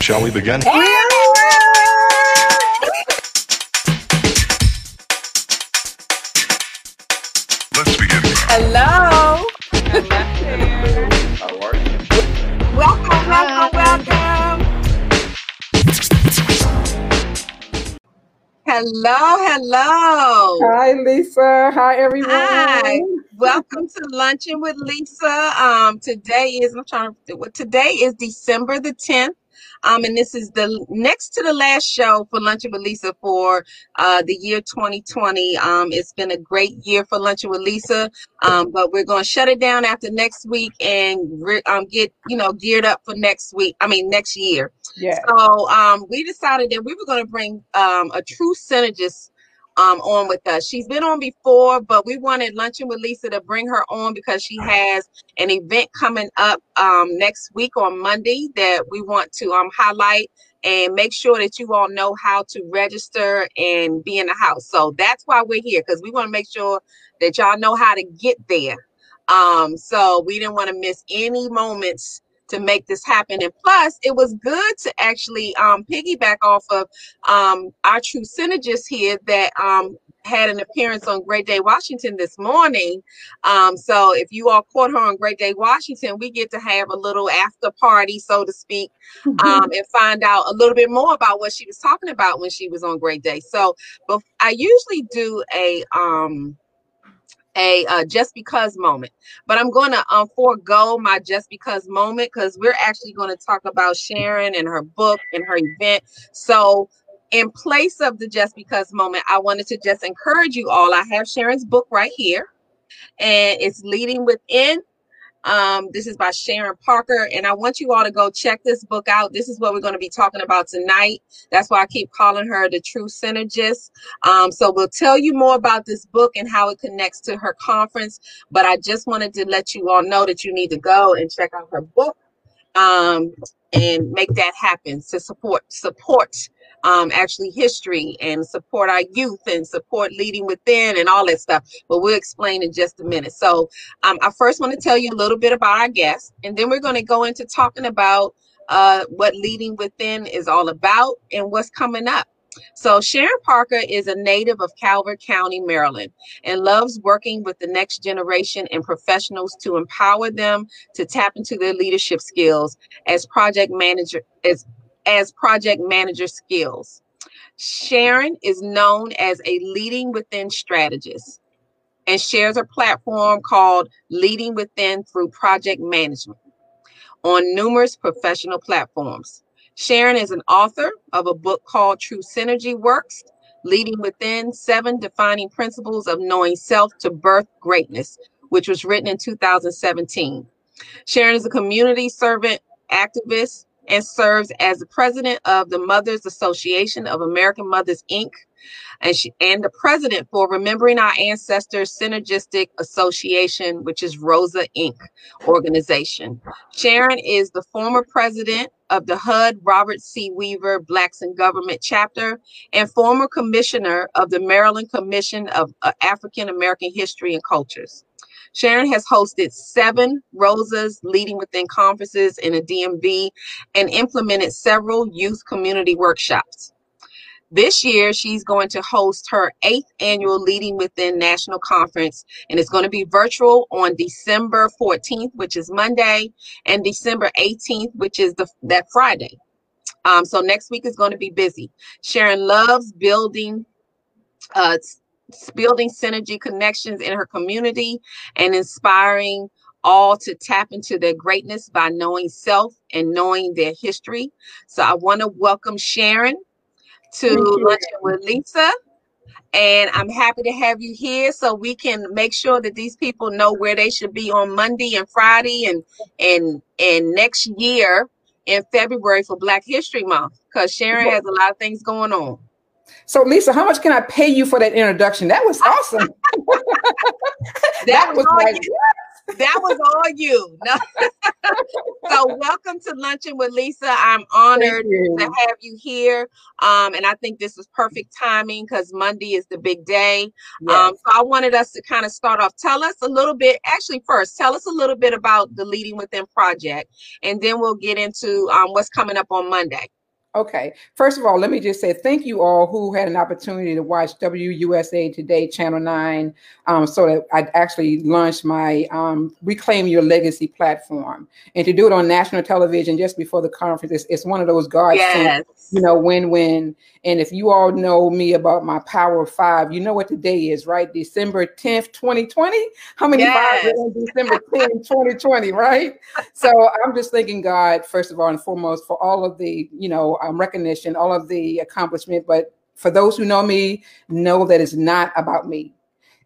Shall we begin? Let's begin. Hello. How are you? Welcome. Hello. Hi, Lisa. Hi, everyone. Hi. Welcome to Luncheon with Lisa. Today is December the 10th. And this is the next to the last show for Luncheon with Lisa for the year 2020. It's been a great year for Luncheon with Lisa, but we're going to shut it down after next week and get geared up for next year. Yeah. So we decided that we were going to bring a true synergist on with us. She's been on before, but we wanted Luncheon with Lisa to bring her on because she has an event coming up next week on Monday that we want to highlight and make sure that you all know how to register and be in the house. So that's why we're here, because we want to make sure that y'all know how to get there. So we didn't want to miss any moments to make this happen. And plus, it was good to actually piggyback off of our true synergist here that had an appearance on Great Day Washington this morning. So if you all caught her on Great Day Washington, we get to have a little after party, so to speak, and find out a little bit more about what she was talking about when she was on Great Day. So but I usually do a just because moment, but I'm going to forego my just because moment because we're actually going to talk about Sharon and her book and her event. So in place of the just because moment, I wanted to just encourage you all. I have Sharon's book right here, and it's Leading Within. This is by Sharon Parker, and I want you all to go check this book out. This is what we're going to be talking about tonight. That's why I keep calling her the true synergist. So we'll tell you more about this book and how it connects to her conference, but I just wanted to let you all know that you need to go and check out her book and make that happen to support actually history and support our youth and support Leading Within and all that stuff. But we'll explain in just a minute. So I first want to tell you a little bit about our guest, and then we're going to go into talking about what Leading Within is all about and what's coming up. So Sharon Parker is a native of Calvert County, Maryland, and loves working with the next generation and professionals to empower them to tap into their leadership skills as project manager skills. Sharon is known as a Leading Within strategist and shares a platform called Leading Within through Project Management on numerous professional platforms. Sharon is an author of a book called True Synergy Works, Leading Within: 7 Defining Principles of Knowing Self to Birth Greatness, which was written in 2017. Sharon is a community servant activist and serves as the president of the Mothers Association of American Mothers, Inc., and the president for Remembering Our Ancestors Synergistic Association, which is Rosa, Inc. organization. Sharon is the former president of the HUD Robert C. Weaver Blacks in Government chapter and former commissioner of the Maryland Commission of African American History and Cultures. Sharon has hosted 7 Rosa's Leading Within conferences in a DMV and implemented several youth community workshops. This year, she's going to host her 8th annual Leading Within National Conference, and it's going to be virtual on December 14th, which is Monday, and December 18th, which is that Friday. So next week is going to be busy. Sharon loves building synergy connections in her community and inspiring all to tap into their greatness by knowing self and knowing their history. So I want to welcome Sharon to Luncheon with Lisa, and I'm happy to have you here so we can make sure that these people know where they should be on Monday and Friday and next year in February for Black History Month, because Sharon has a lot of things going on. So Lisa, how much can I pay you for that introduction? That was awesome. that was like, yes. That was all you. So welcome to Luncheon with Lisa. I'm honored to have you here. And I think this is perfect timing because Monday is the big day. Yes. So I wanted us to kind of start off. Tell us a little bit, actually first, tell us a little bit about the Leading Within project, and then we'll get into what's coming up on Monday. Okay. First of all, let me just say thank you all who had an opportunity to watch WUSA Today, Channel 9, so that I actually launched my Reclaim Your Legacy platform. And to do it on national television just before the conference, it's one of those God things, you know, win-win. And if you all know me about my Power of Five, you know what today is, right? December 10th, 2020? How many fives are on December 10th, 2020, right? So I'm just thanking God, first of all and foremost, for all of the, you know, recognition, all of the accomplishment. But for those who know me, know that it's not about me.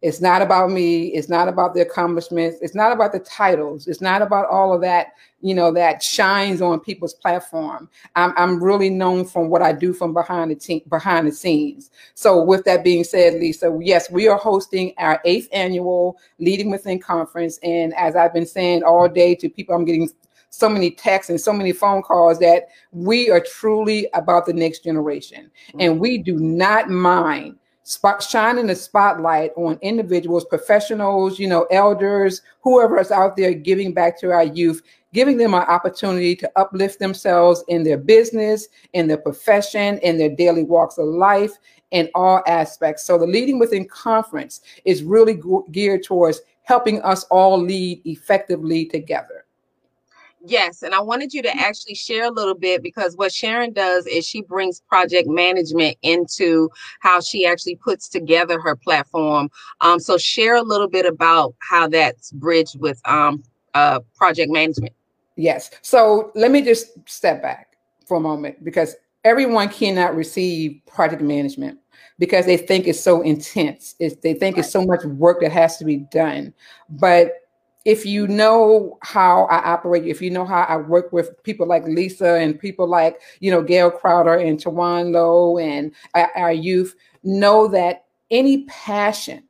It's not about me. It's not about the accomplishments. It's not about the titles. It's not about all of that, you know, that shines on people's platform. I'm really known from what I do from behind the scenes. So with that being said, Lisa, yes, we are hosting our 8th annual Leading Within Conference. And as I've been saying all day to people, I'm getting so many texts and so many phone calls that we are truly about the next generation. And we do not mind shining the spotlight on individuals, professionals, you know, elders, whoever is out there giving back to our youth, giving them an opportunity to uplift themselves in their business, in their profession, in their daily walks of life, in all aspects. So the Leading Within Conference is really geared towards helping us all lead effectively together. Yes, and I wanted you to actually share a little bit, because what Sharon does is she brings project management into how she actually puts together her platform. So share a little bit about how that's bridged with project management. Yes. So let me just step back for a moment, because everyone cannot receive project management because they think it's so intense. They think it's so much work that has to be done. But if you know how I operate, if you know how I work with people like Lisa and people like, you know, Gail Crowder and Tawon Lowe and our youth, know that any passion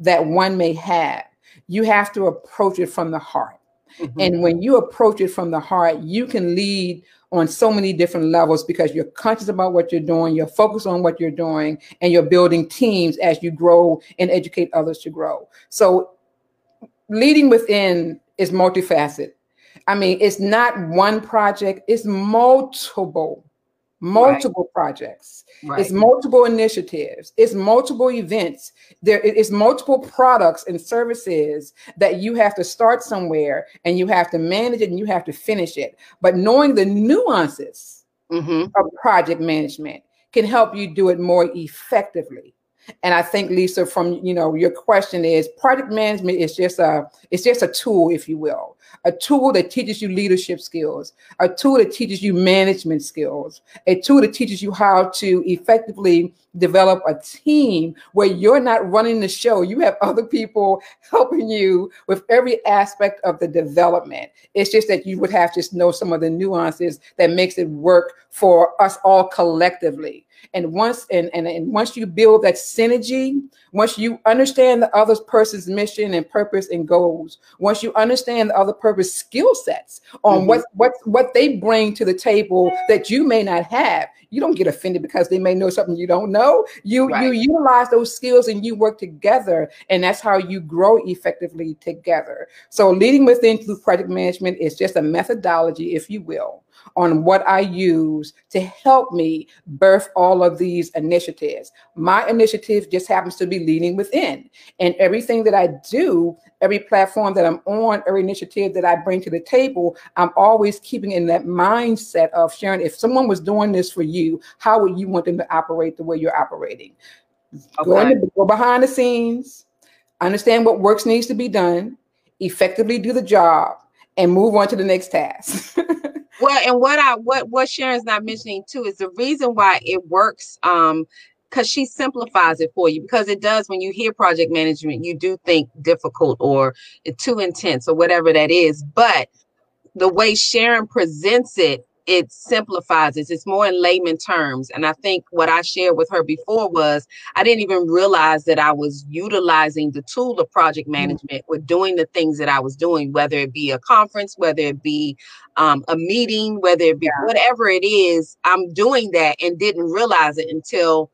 that one may have, you have to approach it from the heart. Mm-hmm. And when you approach it from the heart, you can lead on so many different levels because you're conscious about what you're doing, you're focused on what you're doing, and you're building teams as you grow and educate others to grow. So Leading Within is multifaceted. I mean, it's not one project, it's multiple projects. Right. It's multiple initiatives. It's multiple events. There is multiple products and services that you have to start somewhere, and you have to manage it, and you have to finish it. But knowing the nuances of project management can help you do it more effectively. And I think, Lisa, from, you know, your question is, project management is just a tool, if you will, a tool that teaches you leadership skills, a tool that teaches you management skills, a tool that teaches you how to effectively develop a team where you're not running the show. You have other people helping you with every aspect of the development. It's just that you would have to know some of the nuances that makes it work for us all collectively. And once you build that synergy, once you understand the other person's mission and purpose and goals, once you understand the other person's skill sets on what they bring to the table that you may not have, you don't get offended because they may know something you don't know. You utilize those skills and you work together, and that's how you grow effectively together. So Leading Within through project management is just a methodology, if you will, on what I use to help me birth all of these initiatives. My initiative just happens to be Leading Within, and everything that I do, every platform that I'm on, every initiative that I bring to the table, I'm always keeping in that mindset of, Sharon, if someone was doing this for you, how would you want them to operate the way you're operating? Okay. Go behind the scenes, understand what works needs to be done, effectively do the job, and move on to the next task. Well, and what Sharon's not mentioning too is the reason why it works, because she simplifies it for you, because it does. When you hear project management, you do think difficult or too intense or whatever that is. But the way Sharon presents it it simplifies it. It's more in layman terms. And I think what I shared with her before was I didn't even realize that I was utilizing the tool of project management with doing the things that I was doing, whether it be a conference, whether it be a meeting, whether it be whatever it is, I'm doing that and didn't realize it until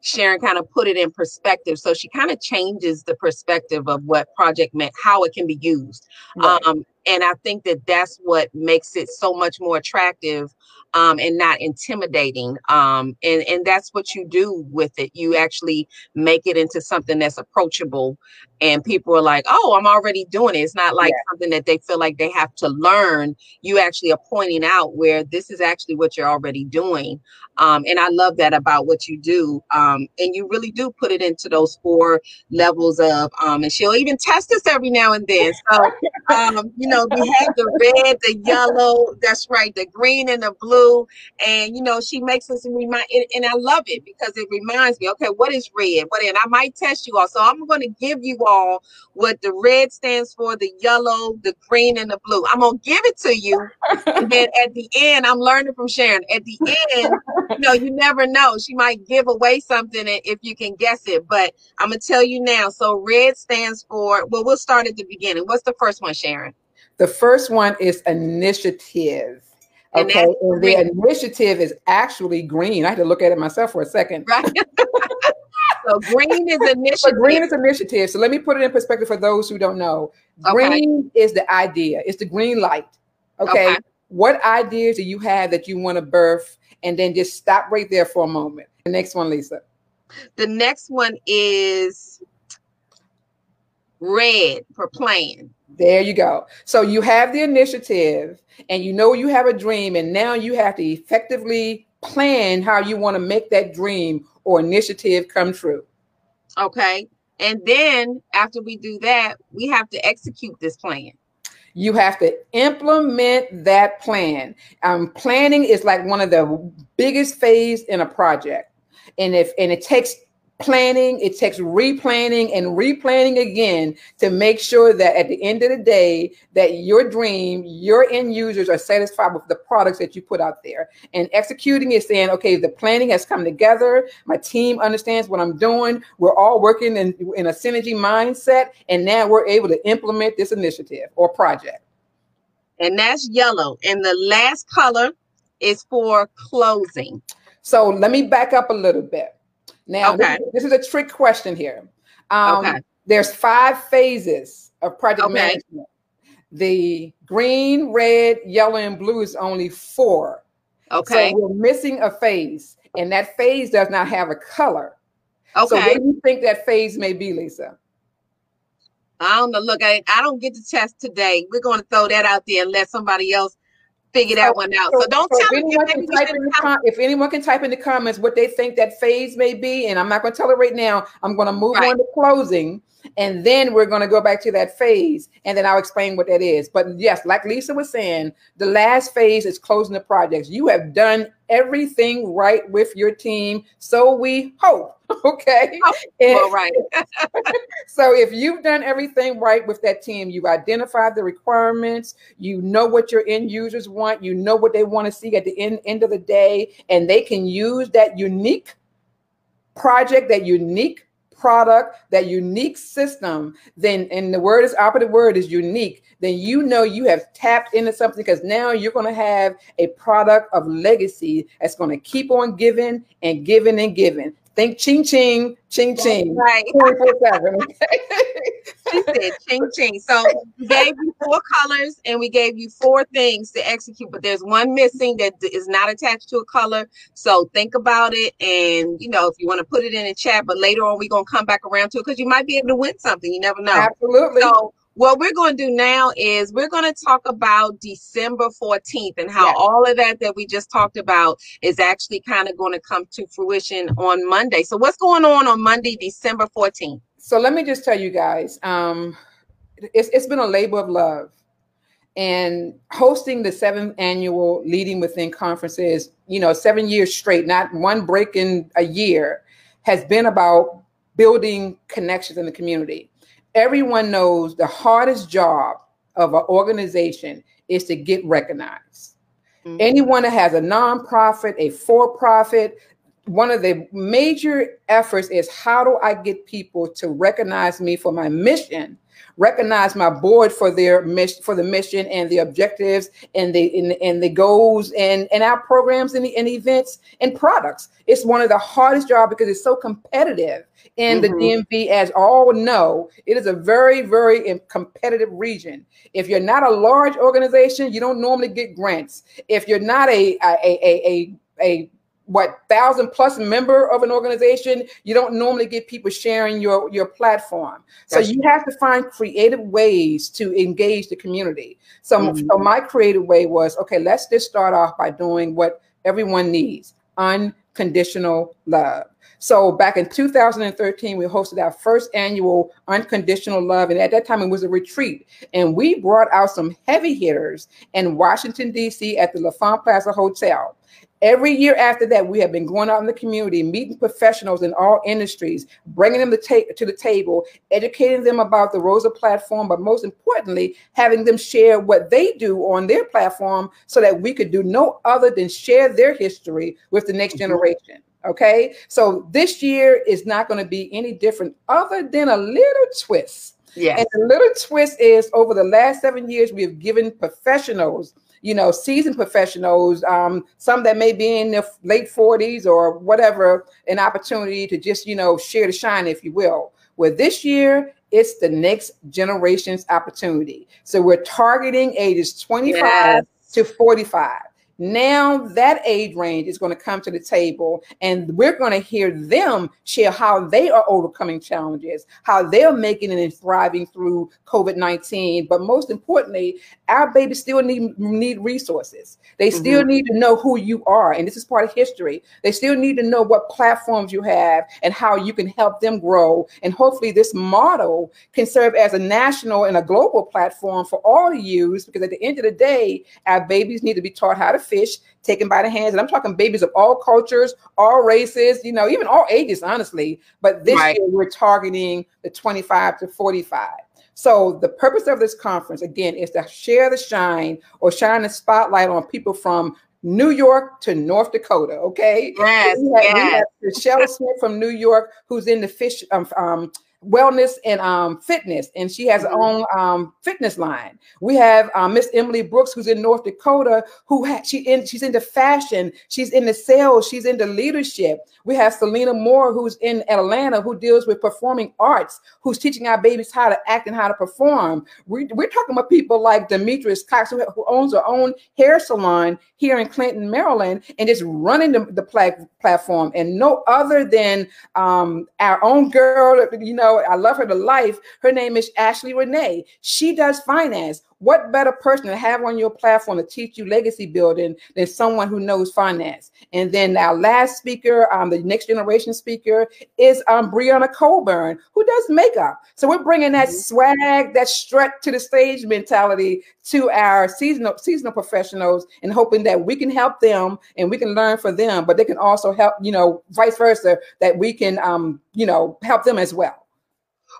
Sharon kind of put it in perspective. So she kind of changes the perspective of what project meant, how it can be used. Right. And I think that that's what makes it so much more attractive and not intimidating. And that's what you do with it. You actually make it into something that's approachable and people are like, oh, I'm already doing it. It's not like something that they feel like they have to learn. You actually are pointing out where this is actually what you're already doing. And I love that about what you do. And you really do put it into those 4 levels of, and she'll even test us every now and then. So, you know, we have the red, the yellow, that's right, the green and the blue. And, you know, she makes us remind, and I love it because it reminds me, okay, what is red? What, and I might test you all. So I'm going to give you all what the red stands for, the yellow, the green, and the blue. I'm going to give it to you. And then at the end, I'm learning from Sharon. At the end, you know, you never know. She might give away something if you can guess it, but I'm going to tell you now. So red stands for, well, we'll start at the beginning. What's the first one, Sharon? The first one is initiative. Okay. And the initiative is actually green. I had to look at it myself for a second. Right. So green is initiative. So green is initiative. So let me put it in perspective for those who don't know. Green is the idea. It's the green light. Okay. What ideas do you have that you want to birth? And then just stop right there for a moment. The next one, Lisa. The next one is red for plan. There you go. So you have the initiative and you know you have a dream and now you have to effectively plan how you want to make that dream or initiative come true. Okay. And then after we do that, we have to execute this plan. You have to implement that plan. Planning is like one of the biggest phase in a project. And it takes planning, it takes replanning and replanning again to make sure that at the end of the day, that your dream, your end users are satisfied with the products that you put out there. And executing is saying, okay, the planning has come together. My team understands what I'm doing. We're all working in a synergy mindset. And now we're able to implement this initiative or project. And that's yellow. And the last color is for closing. So let me back up a little bit. Now, this is a trick question here. There's 5 phases of project management. The green, red, yellow, and blue is only 4. Okay. So we're missing a phase, and that phase does not have a color. Okay. So what do you think that phase may be, Lisa? I don't know. Look, I don't get to test today. We're going to throw that out there and let somebody else figure that one out. So don't tell me if anyone can type in the comments what they think that phase may be, and I'm not going to tell it right now. I'm going to move on to closing, and then we're going to go back to that phase, and then I'll explain what that is. But yes, like Lisa was saying, the last phase is closing the projects. You have done everything right with your team, so we hope. Okay. Well, right. So if you've done everything right with that team, you identify the requirements, you know what your end users want, you know what they want to see at the end of the day, and they can use that unique project, that unique product, that unique system, then, and the word is operative word is unique, then you know you have tapped into something, because now you're going to have a product of legacy that's going to keep on giving and giving and giving. Think ching, ching, ching, ching. Right. 24/7. She said ching, ching. So we gave you 4 colors and we gave you 4 things to execute, but there's one missing that is not attached to a color. So think about it. And, you know, if you want to put it in the chat, but later on, we're going to come back around to it because you might be able to win something. You never know. Absolutely. So what we're going to do now is we're going to talk about December 14th and how all of that we just talked about is actually kind of going to come to fruition on Monday. So what's going on Monday, December 14th? So let me just tell you guys, it's been a labor of love, and hosting the 7th annual Leading Within conferences, you know, 7 years straight, not one break in a year, has been about building connections in the community. Everyone knows the hardest job of an organization is to get recognized. Mm-hmm. Anyone that has a nonprofit, a for-profit, one of the major efforts is how do I get people to recognize me for my mission, recognize my board for their mission, for the mission and the objectives and the goals and our programs and events and products. It's one of the hardest jobs because it's so competitive in the DMV, as all know. It is a very, very competitive region. If you're not a large organization, you don't normally get grants. If you're not a 1,000+ member of an organization, you don't normally get people sharing your platform. So you have to find creative ways to engage the community. So, so my creative way was, okay, let's just start off by doing what everyone needs, unconditional love. So back in 2013, we hosted our first annual Unconditional Love. And at that time, it was a retreat. And we brought out some heavy hitters in Washington, D.C. at the LaFont Plaza Hotel. Every year after that, we have been going out in the community, meeting professionals in all industries, bringing them to the table, educating them about the Rosa platform, but most importantly, having them share what they do on their platform so that we could do no other than share their history with the next generation. Okay, so this year is not going to be any different other than a little twist. Yes. And the little twist is over the last 7 years, we have given professionals, you know, seasoned professionals, some that may be in their late 40s or whatever, an opportunity to just, you know, share the shine, if you will. Well, this year, it's the next generation's opportunity. So we're targeting ages 25 to 45. Now that age range is going to come to the table, and we're going to hear them share how they are overcoming challenges, how they're making it and thriving through COVID-19. But most importantly, our babies still need resources. They still need to know who you are. And this is part of history. They still need to know what platforms you have and how you can help them grow. And hopefully this model can serve as a national and a global platform for all to use, because at the end of the day, our babies need to be taught how to fish, taken by the hands. And I'm talking babies of all cultures, all races, you know, even all ages, honestly. But this year we're targeting the 25 to 45. So the purpose of this conference, again, is to share the shine or shine the spotlight on people from New York to North Dakota, okay? Yes, we have Michelle Smith from New York, who's in the fish wellness and fitness, and she has her own fitness line. We have Miss Emily Brooks, who's in North Dakota, who she's into fashion, she's into sales, she's into leadership. We have Selena Moore, who's in Atlanta, who deals with performing arts, who's teaching our babies how to act and how to perform. We're talking about people like Demetrius Cox, who owns her own hair salon here in Clinton, Maryland, and is running the platform, and no other than our own girl, you know, I love her to life. Her name is Ashley Renee. She does finance. What better person to have on your platform to teach you legacy building than someone who knows finance? And then our last speaker, the next generation speaker, is Breonna Colburn, who does makeup. So we're bringing that swag, that strut to the stage mentality to our seasonal professionals, and hoping that we can help them and we can learn for them, but they can also help, you know, vice versa, that we can, you know, help them as well.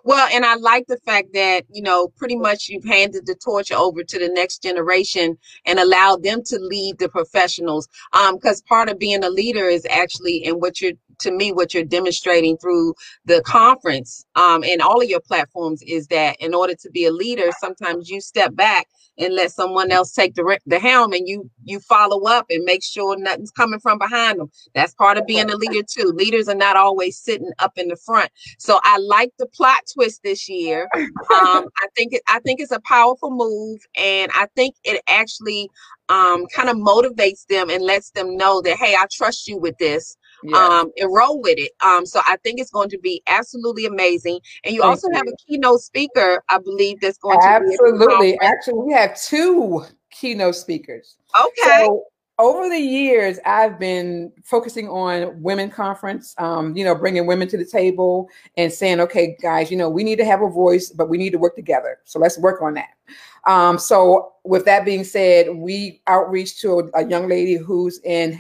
Well, and I like the fact that, you know, pretty much you've handed the torch over to the next generation and allowed them to lead the professionals, because part of being a leader is actually in what you're, to me, what you're demonstrating through the conference and all of your platforms is that in order to be a leader, sometimes you step back and let someone else take the helm, and you follow up and make sure nothing's coming from behind them. That's part of being a leader too. Leaders are not always sitting up in the front. So I like the plot twist this year. I think it's a powerful move, and I think it actually kind of motivates them and lets them know that, hey, I trust you with this. Yeah. And roll with it. So I think it's going to be absolutely amazing. And you also have a keynote speaker, I believe, that's going to be Actually, we have two keynote speakers. Okay. So over the years, I've been focusing on women conference, you know, bringing women to the table and saying, okay, guys, you know, we need to have a voice, but we need to work together. So let's work on that. So with that being said, we outreached to a young lady who's in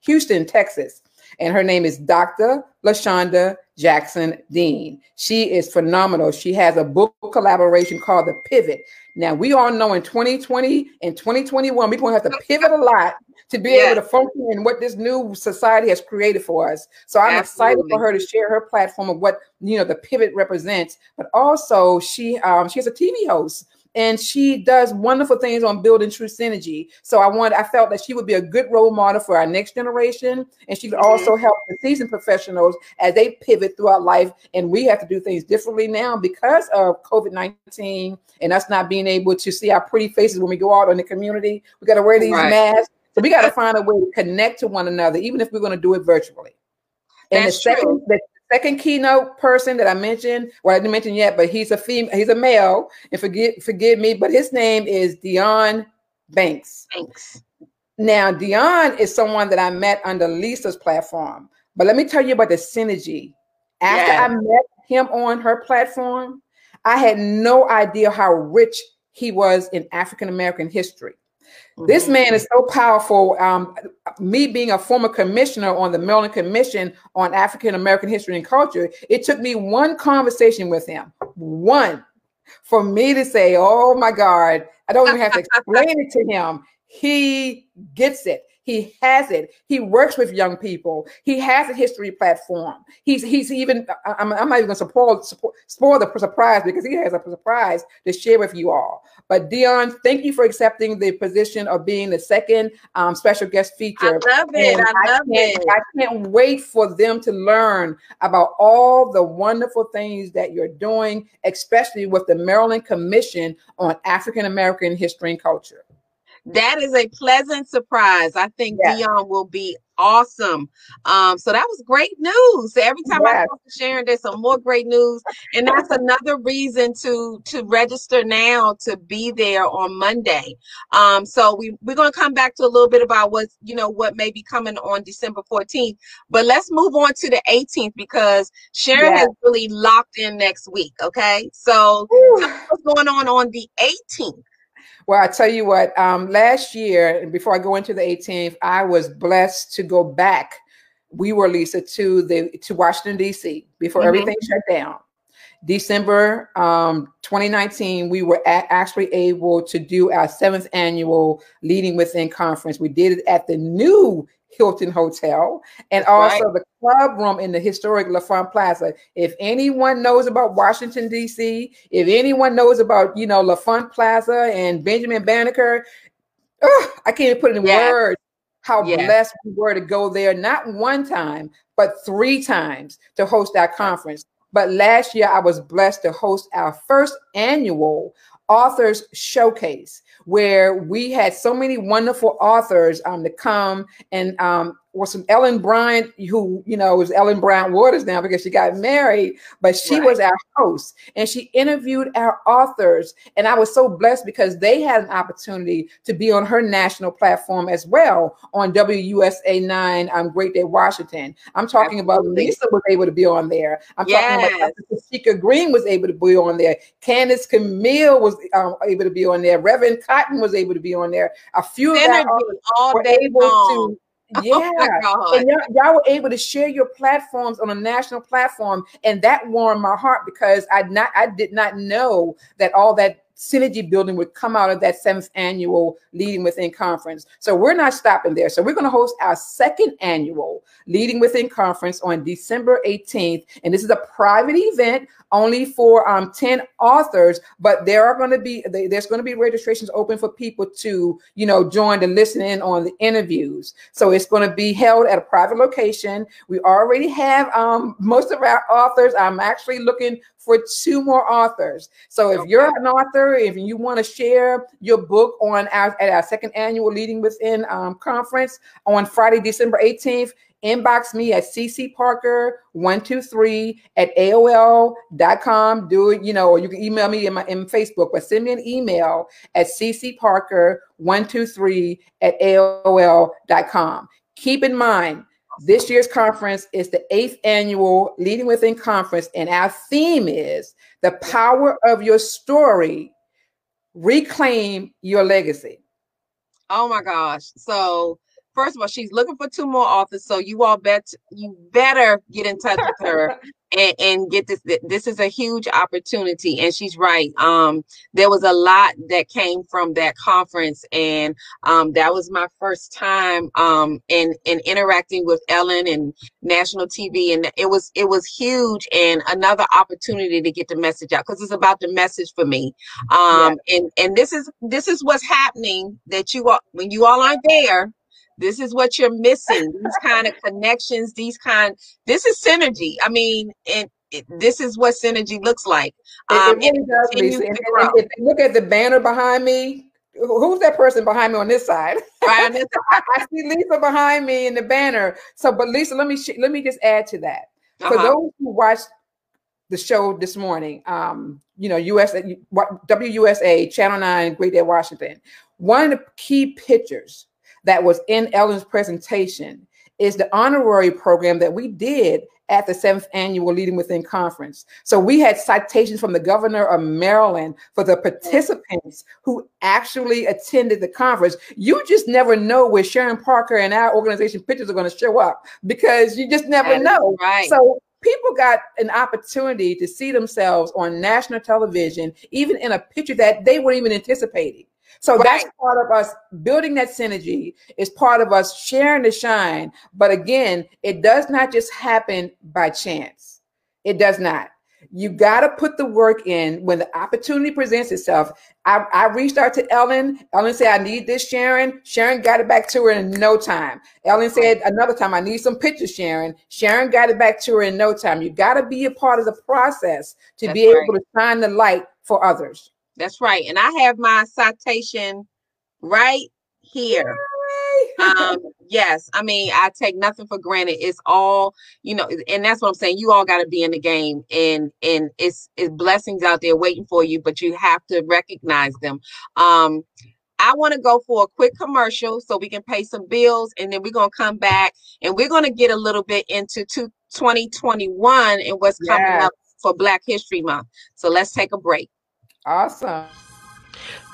Houston, Texas. and her name is Dr. LaShonda Jackson Dean. She is phenomenal. She has a book collaboration called The Pivot. Now, we all know in 2020 and 2021, we're going to have to pivot a lot to be able to function in what this new society has created for us. So I'm excited for her to share her platform of what, you know, The Pivot represents. But also, she has a TV host. And she does wonderful things on building true synergy. So I felt that she would be a good role model for our next generation. And she could also help the seasoned professionals as they pivot throughout life. And we have to do things differently now because of COVID-19 and us not being able to see our pretty faces when we go out in the community. We got to wear these masks. So we got to find a way to connect to one another, even if we're going to do it virtually. And that's true. Second keynote person that I mentioned, well, I didn't mention yet, but he's a male, and forgive me, but his name is Dion Banks. Now, Dion is someone that I met under Lisa's platform, but let me tell you about the synergy. After I met him on her platform, I had no idea how rich he was in African American history. This man is so powerful. Me being a former commissioner on the Maryland Commission on African American History and Culture, it took me one conversation with him, for me to say, oh my God, I don't even have to explain it to him. He gets it. He has it. He works with young people. He has a history platform. He's even, I'm not even going to spoil the surprise because he has a surprise to share with you all. But Dion, thank you for accepting the position of being the second special guest feature. I love it. I can't wait for them to learn about all the wonderful things that you're doing, especially with the Maryland Commission on African American History and Culture. That is a pleasant surprise. I think Dion will be awesome. So that was great news. So every time I talk to Sharon, there's some more great news. And that's another reason to register now to be there on Monday. So we're going to come back to a little bit about what may be coming on December 14th. But let's move on to the 18th because Sharon has really locked in next week. Okay. So what's going on the 18th? Well, I tell you what, last year, before I go into the 18th, I was blessed to go back. We were, Lisa, to Washington, D.C. before everything shut down. December 2019, we were actually able to do our 7th annual Leading Within conference. We did it at the new Hilton Hotel and also the club room in the historic LaFont Plaza. If anyone knows about Washington, D.C., if anyone knows about, LaFont Plaza and Benjamin Banneker, I can't even put it in words how blessed we were to go there, not one time, but 3 times to host our conference. But last year, I was blessed to host our first annual Authors Showcase, where we had so many wonderful authors to come, and was some Ellen Bryant, who is Ellen Bryant Waters now because she got married, but she was our host, and she interviewed our authors, and I was so blessed because they had an opportunity to be on her national platform as well on WUSA 9, Great Day Washington. I'm talking about Lisa was able to be on there. I'm talking about Tashika Green was able to be on there. Candace Camille was able to be on there. Reverend Cotton was able to be on there. A few of them all day able long. To. And y'all were able to share your platforms on a national platform, and that warmed my heart because I did not know that all that synergy building would come out of that 7th annual Leading Within conference. So we're not stopping there. So we're going to host our 2nd annual Leading Within conference on December 18th. And this is a private event only for 10 authors, but there's going to be registrations open for people to, join and listen in on the interviews. So it's going to be held at a private location. We already have most of our authors. I'm actually looking for 2 more authors. So if you're an author, if you want to share your book at our 2nd annual Leading Within conference on Friday, December 18th, inbox me at ccparker123@aol.com. Do it, or you can email me in Facebook, but send me an email at ccparker123@aol.com. Keep in mind, this year's conference is the 8th annual Leading Within conference, and our theme is the power of your story, reclaim your legacy. Oh my gosh. So first of all, she's looking for 2 more authors, so you all better get in touch with her and get this. This is a huge opportunity, and she's right. There was a lot that came from that conference, and that was my first time in interacting with Ellen and national TV, and it was huge, and another opportunity to get the message out, because it's about the message for me. Yeah. And this is what's happening, that you all, when you all aren't there, this is what you're missing. These kind of connections, this is synergy. I mean, and this is what synergy looks like. If you look at the banner behind me, who's that person behind me on this side? Right on this side. I see Lisa behind me in the banner. So, but Lisa, let me just add to that. For those who watched the show this morning, you know, WUSA Channel 9, Great Day, Washington. One of the key pictures that was in Ellen's presentation is the honorary program that we did at the 7th Annual Leading Within Conference. So we had citations from the governor of Maryland for the participants who actually attended the conference. You just never know where Sharon Parker and our organization pictures are going to show up, because you just never know. Right. So people got an opportunity to see themselves on national television, even in a picture that they weren't even anticipating. So that's part of us building that synergy, is part of us sharing the shine. But again, it does not just happen by chance. It does not. You got to put the work in when the opportunity presents itself. I reached out to Ellen. Ellen said, I need this, Sharon. Sharon got it back to her in no time. Ellen said another time, I need some pictures, Sharon. Sharon got it back to her in no time. You got to be a part of the process to that's be able to shine the light for others. That's right. And I have my citation right here. Yes. I mean, I take nothing for granted. It's all, you know, and that's what I'm saying. You all got to be in the game, and it's blessings out there waiting for you, but you have to recognize them. I want to go for a quick commercial so we can pay some bills, and then we're going to come back and we're going to get a little bit into 2021 and what's coming up for Black History Month. So let's take a break. Awesome.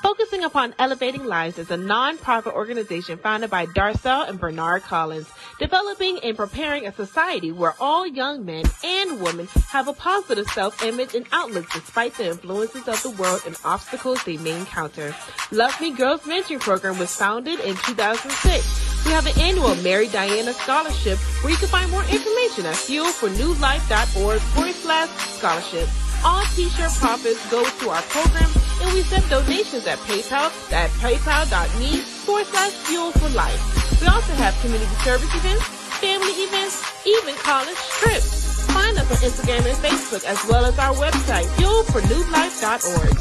Focusing Upon Elevating Lives is a nonprofit organization founded by Darcel and Bernard Collins, developing and preparing a society where all young men and women have a positive self-image and outlook despite the influences of the world and obstacles they may encounter. Love Me Girls Mentoring Program was founded in 2006. We have an annual Mary Diana Scholarship, where you can find more information at fuelfornewlife.org/scholarship. All t-shirt profits go to our program, and we accept donations at PayPal at paypal.me/fuelforlife. We also have community service events, family events, even college trips. Find us on Instagram and Facebook, as well as our website, fuelfornewlife.org.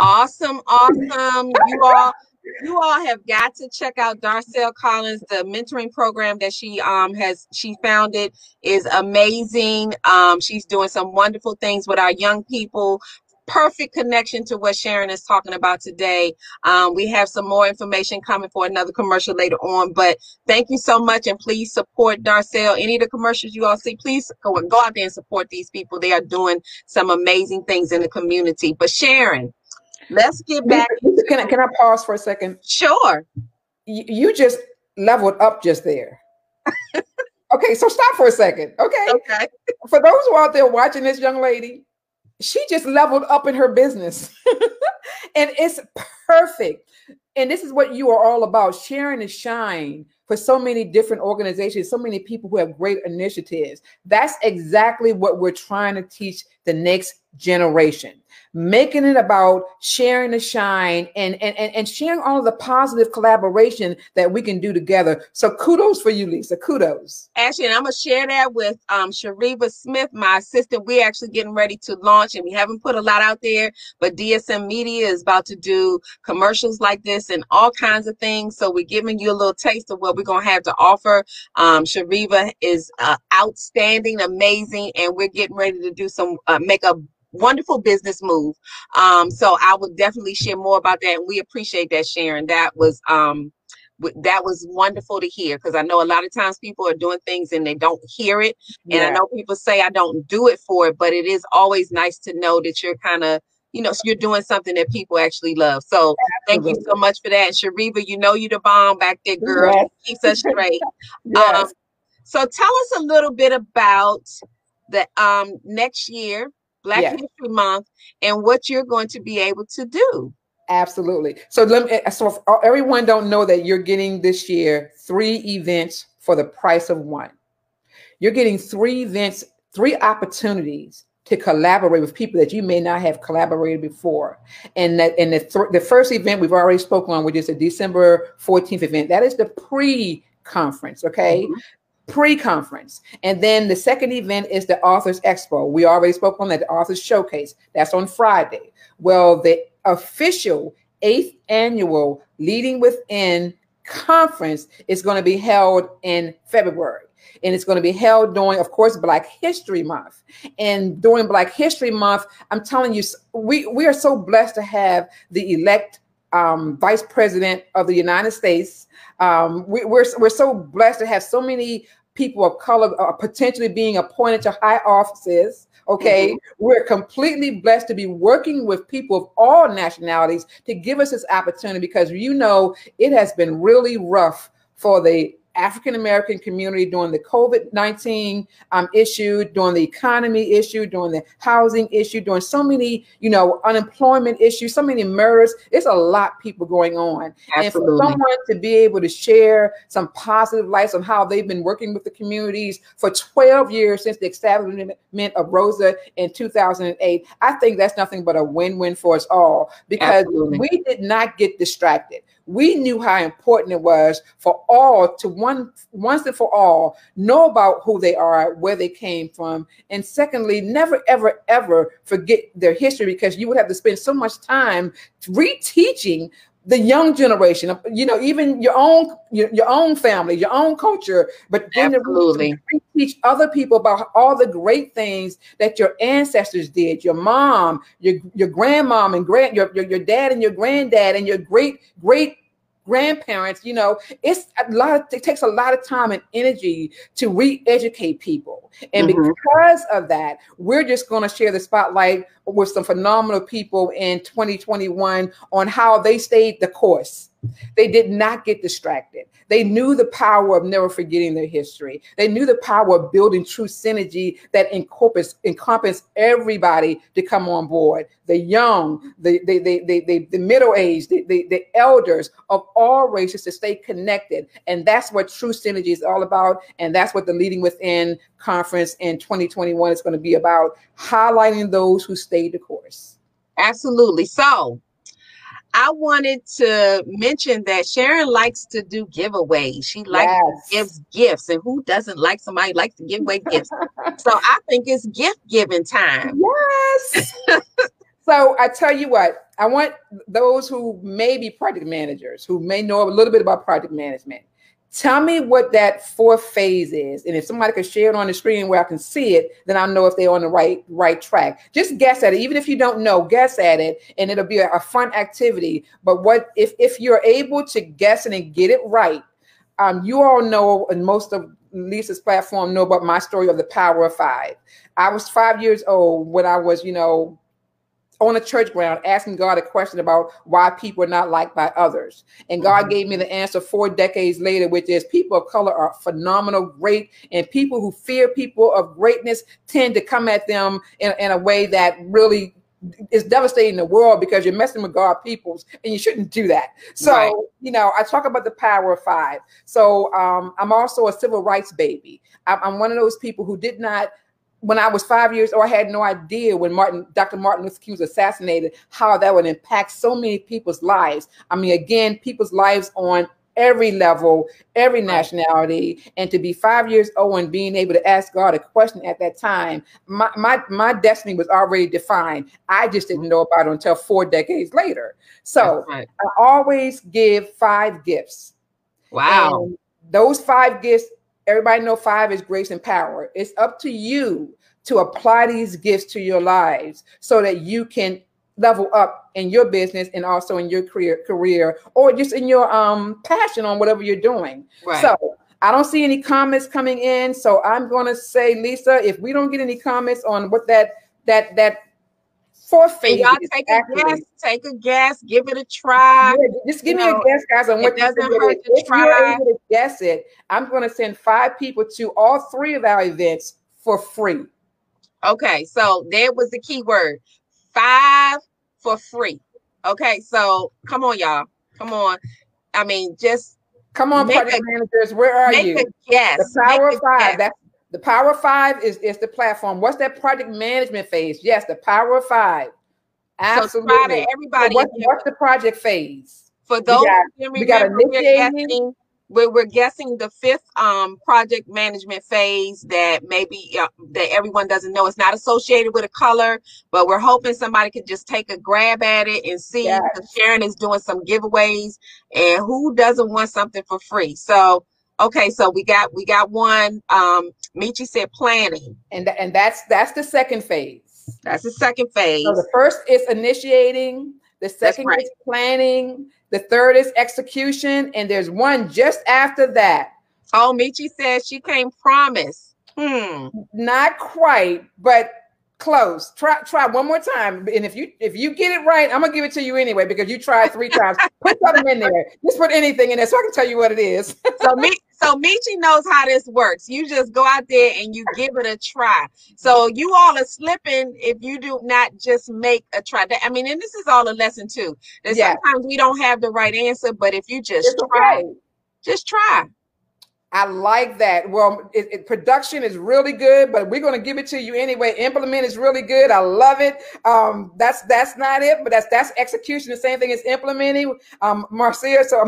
Awesome, awesome. You all have got to check out Darcel Collins. The mentoring program that she founded is amazing. She's doing some wonderful things with our young people. Perfect connection to what Sharon is talking about today. We have some more information coming for another commercial later on, but thank you so much, and please support Darcel. Any of the commercials you all see, please go out there and support these people. They are doing some amazing things in the community. But Sharon, let's get back. Can I pause for a second? Sure. You just leveled up just there. Okay, so stop for a second. Okay. For those who are out there watching this young lady, she just leveled up in her business. And it's perfect. And this is what you are all about, sharing and shine for so many different organizations, so many people who have great initiatives. That's exactly what we're trying to teach the next generation, making it about sharing the shine and sharing all of the positive collaboration that we can do together. So kudos for you, Lisa. Kudos. Ashley, and I'm going to share that with Shariba Smith, my assistant. We're actually getting ready to launch, and we haven't put a lot out there, but DSM Media is about to do commercials like this and all kinds of things. So we're giving you a little taste of what we're going to have to offer. Shariba is outstanding, amazing, and we're getting ready to do some make a wonderful business move. So I will definitely share more about that. And we appreciate that, Sharon. That was that was wonderful to hear, because I know a lot of times people are doing things and they don't hear it. Yeah. And I know people say I don't do it for it, but it is always nice to know that you're kind of, you know, so you're doing something that people actually love. So absolutely. Thank you so much for that. Shariba, you know you the bomb back there, girl. Yes. Keeps us straight. Yes. So tell us a little bit about the next year, Black yes. History Month, and what you're going to be able to do. Absolutely. So so if everyone don't know that you're getting this year 3 events for the price of 1. You're getting 3 events, 3 opportunities to collaborate with people that you may not have collaborated before. And the first event we've already spoken on, which is a December 14th event. That is the pre-conference, okay? Mm-hmm. Pre-conference. And then the second event is the Authors Expo. We already spoke on that, the Authors Showcase. That's on Friday. Well, the official 8th annual Leading Within conference is going to be held in February. And it's going to be held during, of course, Black History Month. And during Black History Month, I'm telling you, we are so blessed to have the elect Vice President of the United States. We're so blessed to have so many people of color potentially being appointed to high offices. Okay, mm-hmm. We're completely blessed to be working with people of all nationalities to give us this opportunity, because, you know, it has been really rough for the African American community during the COVID-19 issue, during the economy issue, during the housing issue, during so many, you know, unemployment issues, so many murders. It's a lot people going on. Absolutely. And for someone to be able to share some positive lights on how they've been working with the communities for 12 years since the establishment of Rosa in 2008, I think that's nothing but a win-win for us all, because absolutely. We did not get distracted. We knew how important it was for all to once and for all know about who they are, where they came from. And secondly, never, ever, ever forget their history, because you would have to spend so much time reteaching the young generation, you know, even your own family, your own culture, but then teach other people about all the great things that your ancestors did, your mom, your grandmom and your dad and your granddad and your great-great-grandparents. You know, it takes a lot of time and energy to re-educate people. And mm-hmm. because of that, we're just going to share the spotlight with some phenomenal people in 2021 on how they stayed the course. They did not get distracted. They knew the power of never forgetting their history. They knew the power of building true synergy that encompass everybody to come on board. The young, the middle-aged, the elders of all races, to stay connected. And that's what true synergy is all about. And that's what the Leading Within conference in 2021 is going to be about, highlighting those who stayed the course. Absolutely. So I wanted to mention that Sharon likes to do giveaways. She likes yes. to give gifts. And who doesn't like somebody who likes to give away gifts? So I think it's gift giving time. Yes. So I tell you what, I want those who may be project managers, who may know a little bit about project management, tell me what that 4th phase is. And if somebody could share it on the screen where I can see it, then I'll know if they're on the right track. Just guess at it. Even if you don't know, guess at it. And it'll be a fun activity. But what if you're able to guess and then get it right, you all know, and most of Lisa's platform know about my story of the power of 5. I was 5 years old when I was, you know, on a church ground, asking God a question about why people are not liked by others. And God mm-hmm. gave me the answer 4 decades later, which is people of color are phenomenal, great, and people who fear people of greatness tend to come at them in a way that really is devastating the world, because you're messing with God's peoples, and you shouldn't do that. So, right. you know, I talk about the power of 5. So I'm also a civil rights baby. I'm one of those people who did not, when I was 5 years old, I had no idea when Dr. Martin Luther King was assassinated, how that would impact so many people's lives. I mean, again, people's lives on every level, every nationality, and to be 5 years old and being able to ask God a question at that time, my destiny was already defined. I just didn't know about it until 4 decades later. So right. I always give 5 gifts. Wow. And those 5 gifts, everybody know 5 is grace and power. It's up to you to apply these gifts to your lives so that you can level up in your business and also in your career or just in your passion on whatever you're doing. Right. So I don't see any comments coming in. So I'm going to say, Lisa, if we don't get any comments on what that forfeit. Y'all take a guess, give it a try. Yeah, just give me a guess, guys, on what it doesn't hurt to try. If you're able to guess it, I'm going to send 5 people to all 3 of our events for free. Okay, so there was the key word. 5 for free. Okay, so come on, y'all. Come on. I mean, just come on, project managers. Where are you? Make a guess. The power of 5. That's the power of 5 is the platform. What's that project management phase? Yes, the power of 5. Absolutely. So try to everybody. So what's the project phase? For those we got initiating. We're guessing the 5th project management phase that maybe that everyone doesn't know. It's not associated with a color, but we're hoping somebody could just take a grab at it and see. Yes. Sharon is doing some giveaways, and who doesn't want something for free? So, okay, so we got one. Michi said planning, and that's the 2nd phase. That's the 2nd phase. So the 1st is initiating. The 2nd right. is planning. The 3rd is execution. And there's one just after that. Oh, Michi says she can't promise. Not quite, but close. Try one more time. And if you get it right, I'm going to give it to you anyway, because you tried 3 times. Put something in there. Just put anything in there so I can tell you what it is. So Michi knows how this works. You just go out there and you give it a try. So you all are slipping if you do not just make a try. I mean, and this is all a lesson too. That sometimes we don't have the right answer, but if you just try. I like that. Well, production is really good, but we're going to give it to you anyway. Implement is really good. I love it. That's not it, but that's execution. The same thing as implementing. Maria. So that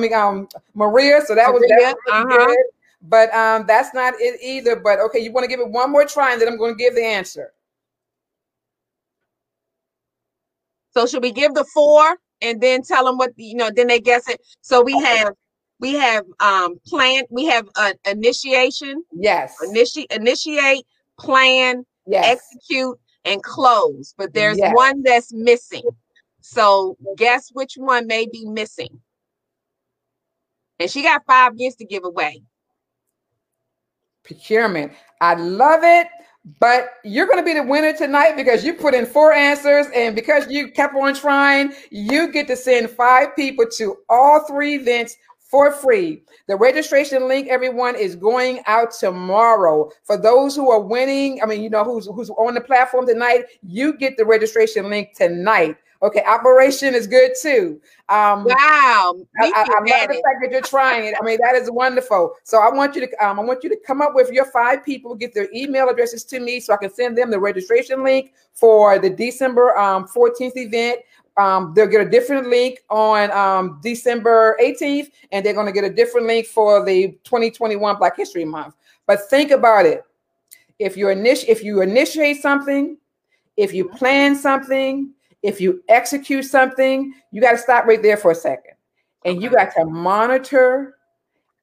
was that. Really good. But that's not it either. But okay, you want to give it one more try, and then I'm going to give the answer. So should we give the 4 and then tell them what Then they guess it. So we have. We have initiation. Yes. Initiate, plan, execute, and close. But there's one that's missing. So guess which one may be missing. And she got 5 gifts to give away. Procurement. I love it. But you're going to be the winner tonight because you put in 4 answers. And because you kept on trying, you get to send 5 people to all 3 events for free. The registration link, everyone, is going out tomorrow. For those who are winning, who's on the platform tonight, you get the registration link tonight. Okay, operation is good too. Wow, I love the fact that you're trying it. I mean, that is wonderful. So I want you to come up with your 5 people, get their email addresses to me so I can send them the registration link for the December 14th event. They'll get a different link on December 18th, and they're going to get a different link for the 2021 Black History Month. But think about it. If you initiate something, if you plan something, if you execute something, you got to stop right there for a second. And you got to monitor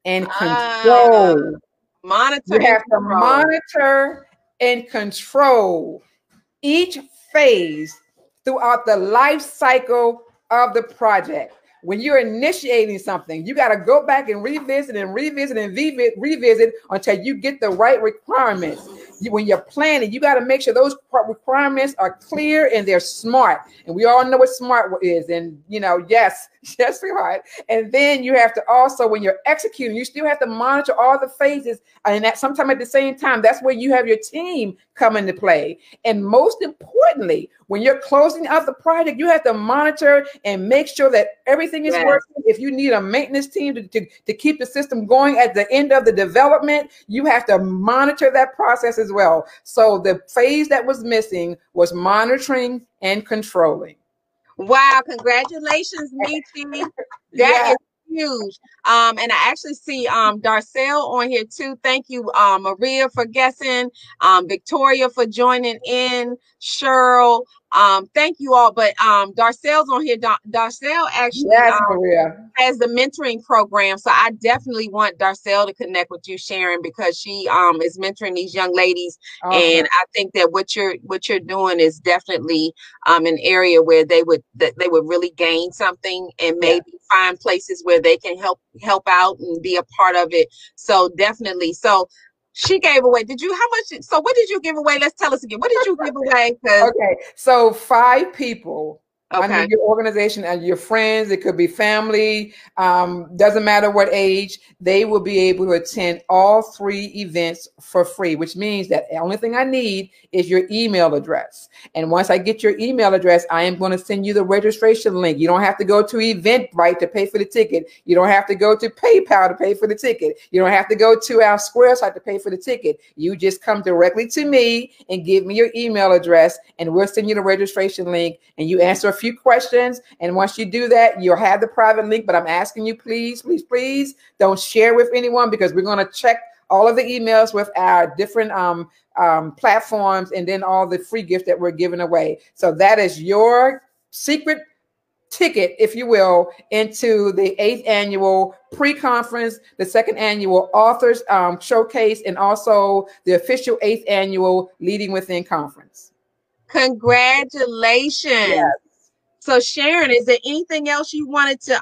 and control. Monitor and control each phase throughout the life cycle of the project. When you're initiating something, you got to go back and revisit until you get the right requirements. When you're planning, you got to make sure those requirements are clear and they're smart. And we all know what smart is. And, yes, sweetheart. And then you have to also, when you're executing, you still have to monitor all the phases. And at some time at the same time, that's where you have your team come into play. And most importantly, when you're closing out the project, you have to monitor and make sure that everything is working. If you need a maintenance team to keep the system going at the end of the development, you have to monitor that process as well. So the phase that was missing was monitoring and controlling. Wow, congratulations, Michi. That is huge. And I actually see Darcel on here too. Thank you, Maria, for guessing. Victoria for joining in. Cheryl, Thank you all. But Darcel's on here. Darcel actually has the mentoring program. So I definitely want Darcel to connect with you, Sharon, because she is mentoring these young ladies. Okay. And I think that what you're doing is definitely an area where they would really gain something, and maybe find places where they can help out and be a part of it. So definitely. So she gave away, what did you give away? Let's tell us again. What did you give away? Okay, so 5 people under your organization and your friends, it could be family, doesn't matter what age, they will be able to attend all 3 events for free, which means that the only thing I need is your email address. And once I get your email address, I am going to send you the registration link. You don't have to go to Eventbrite to pay for the ticket. You don't have to go to PayPal to pay for the ticket. You don't have to go to our Square site to pay for the ticket. You just come directly to me and give me your email address, and we'll send you the registration link, and you answer a few questions. And once you do that, you'll have the private link. But I'm asking you, please, please, please don't share with anyone, because we're going to check all of the emails with our different platforms, and then all the free gift that we're giving away. So that is your secret ticket, if you will, into the 8th annual pre-conference, the 2nd annual authors showcase, and also the official 8th annual Leading Within conference. Congratulations. Yes. So Sharon, is there anything else you wanted to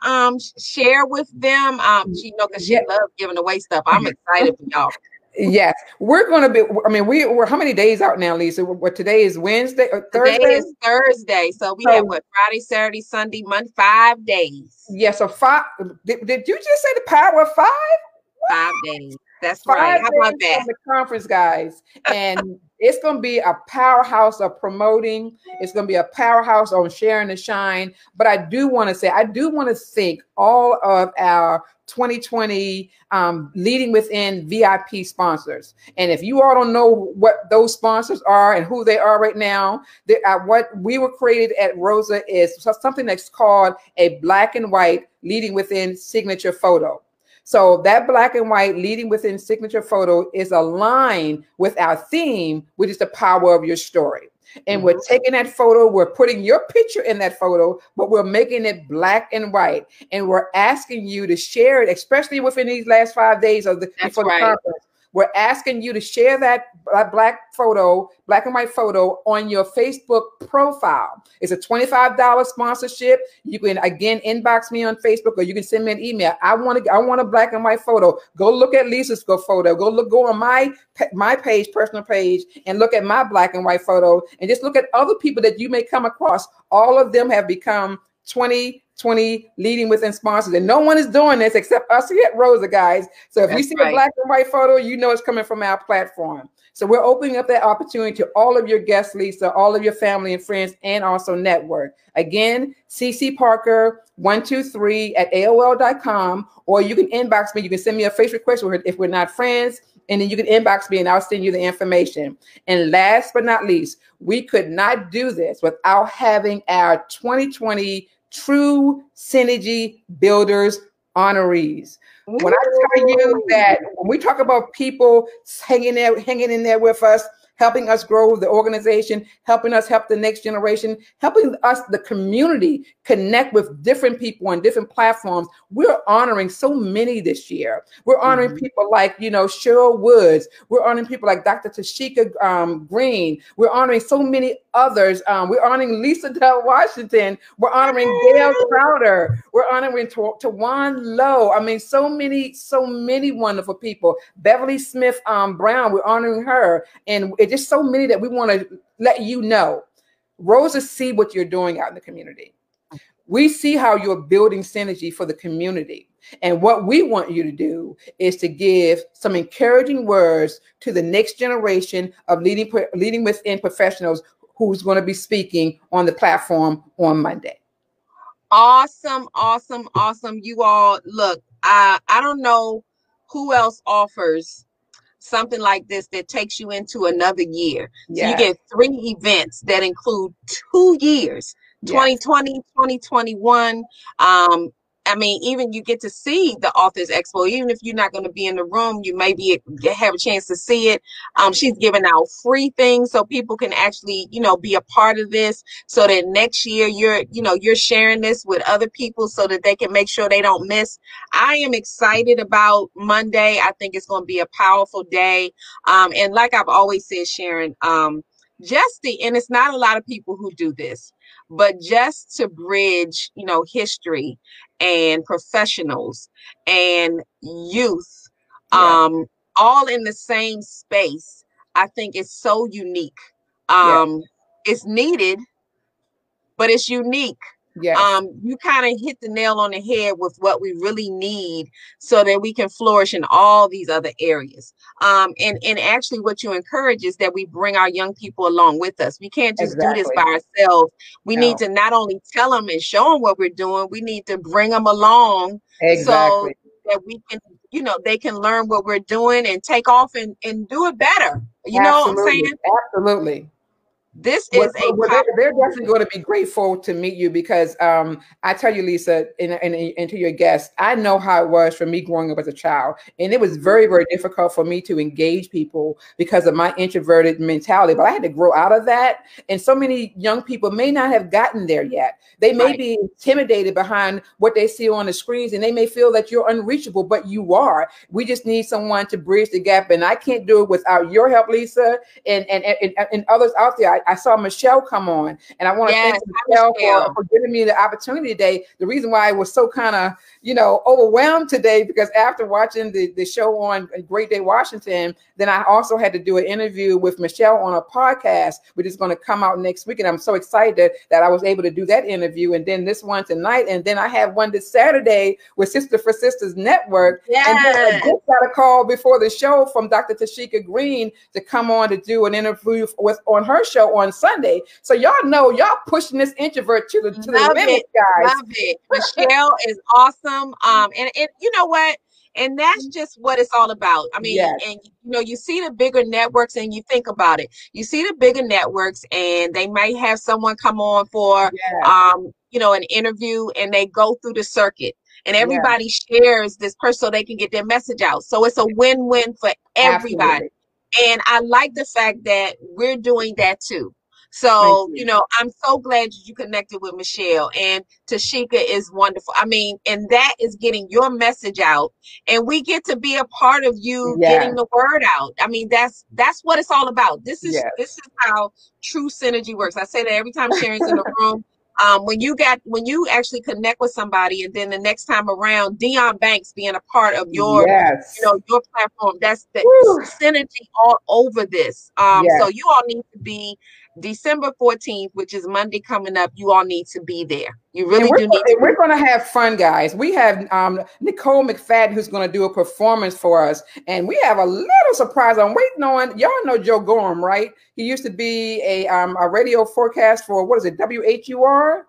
share with them? She loves giving away stuff. I'm excited for y'all. Yes, we're going to be. I mean, we're how many days out now, Lisa? What today is Wednesday or Thursday? Today is Thursday, so we have Friday, Saturday, Sunday, Monday, 5 days. Yeah, so 5. Did you just say the power of 5? What? 5 days. That's 5 right. How about that? The conference, guys, and. It's going to be a powerhouse of promoting. It's going to be a powerhouse on sharing the shine. But I do want to say, I do want to thank all of our 2020 Leading Within VIP sponsors. And if you all don't know what those sponsors are and who they are right now, what we were created at Rosa is something that's called a black and white Leading Within signature photo. So that black and white Leading Within signature photo is aligned with our theme, which is the power of your story. And we're taking that photo, we're putting your picture in that photo, but we're making it black and white. And we're asking you to share it, especially within these last 5 days of the, before the conference. We're asking you to share that black and white photo on your Facebook profile. It's a $25 sponsorship. You can, again, inbox me on Facebook, or you can send me an email. I want a black and white photo. Go look at Lisa's photo. Go on my page, personal page, and look at my black and white photo, and just look at other people that you may come across. All of them have become 2020 Leading Within sponsors, and no one is doing this except us here at Rosa, guys. So if you see a black and white photo, you know it's coming from our platform. So we're opening up that opportunity to all of your guests, Lisa, all of your family and friends, and also network. Again, ccparker123@aol.com, or you can inbox me. You can send me a face request if we're not friends, and then you can inbox me and I'll send you the information. And last but not least, we could not do this without having our 2020 True Synergy Builders honorees. When I tell you that when we talk about people hanging in there with us, helping us grow the organization, helping us help the next generation, helping us, the community, connect with different people on different platforms. We're honoring so many this year. We're honoring people like, Cheryl Woods. We're honoring people like Dr. Tashika Green. We're honoring so many others. We're honoring Lisa Del Washington. We're honoring Gail Crowder. We're honoring Tawon Lowe. I mean, so many wonderful people. Beverly Smith Brown, we're honoring her. And it's just so many that we want to let you know. Rosa, see what you're doing out in the community. We see how you're building synergy for the community. And what we want you to do is to give some encouraging words to the next generation of leading within professionals who's going to be speaking on the platform on Monday. Awesome, awesome, awesome. You all, look, I don't know who else offers something like this that takes you into another year. Yes. So you get 3 events that include 2 years, 2020, 2021. I mean, even you get to see the Authors Expo, even if you're not going to be in the room, you maybe have a chance to see it. She's giving out free things so people can actually, you know, be a part of this, so that next year you're sharing this with other people so that they can make sure they don't miss. I am excited about Monday. I think it's going to be a powerful day. And like I've always said, Sharon, and it's not a lot of people who do this, but just to bridge, you know, history and professionals and youth, all in the same space, I think it's so unique. It's needed, but it's unique. You kind of hit the nail on the head with what we really need so that we can flourish in all these other areas. And actually what you encourage is that we bring our young people along with us. We can't just do this by ourselves. We need to not only tell them and show them what we're doing, we need to bring them along so that we can, you know, they can learn what we're doing and take off and do it better. You know what I'm saying? Absolutely. This is they're definitely going to be grateful to meet you, because I tell you, Lisa, and to your guests, I know how it was for me growing up as a child. And it was very, very difficult for me to engage people because of my introverted mentality. But I had to grow out of that. And so many young people may not have gotten there yet. They may be intimidated behind what they see on the screens, and they may feel that you're unreachable, but you are. We just need someone to bridge the gap. And I can't do it without your help, Lisa, and others out there. I saw Michelle come on, and I want to thank Michelle for giving me the opportunity today. The reason why I was so kind of, you know, overwhelmed today, because after watching the show on Great Day Washington, then I also had to do an interview with Michelle on a podcast, which is going to come out next week. And I'm so excited that I was able to do that interview. And then this one tonight. And then I have one this Saturday with Sister for Sisters Network. And then I just got a call before the show from Dr. Tashika Green to come on to do an interview on her show on Sunday. So y'all know y'all pushing this introvert to the limit, guys. Love it. Michelle is awesome. And you know what? And that's just what it's all about. I mean, and you know, you see the bigger networks and you think about it. You see the bigger networks and they might have someone come on for you know, an interview, and they go through the circuit. And everybody shares this person so they can get their message out. So it's a win-win for everybody. Absolutely. And I like the fact that we're doing that too. So, you know, I'm so glad you connected with Michelle, and Tashika is wonderful. I mean, and that is getting your message out, and we get to be a part of you getting the word out. I mean, that's what it's all about. This is how true synergy works. I say that every time Sharon's in the room. When you actually connect with somebody, and then the next time around, Dion Banks being a part of your, you know, your platform, that's the synergy all over this. So you all need to be December 14th, which is Monday coming up. You all need to be there. You really do need to. We're going to have fun, guys. We have Nicole McFadden, who's going to do a performance for us. And we have a little surprise. I'm waiting on, y'all know Joe Gorham, right? He used to be a radio forecast for, what is it, WHUR?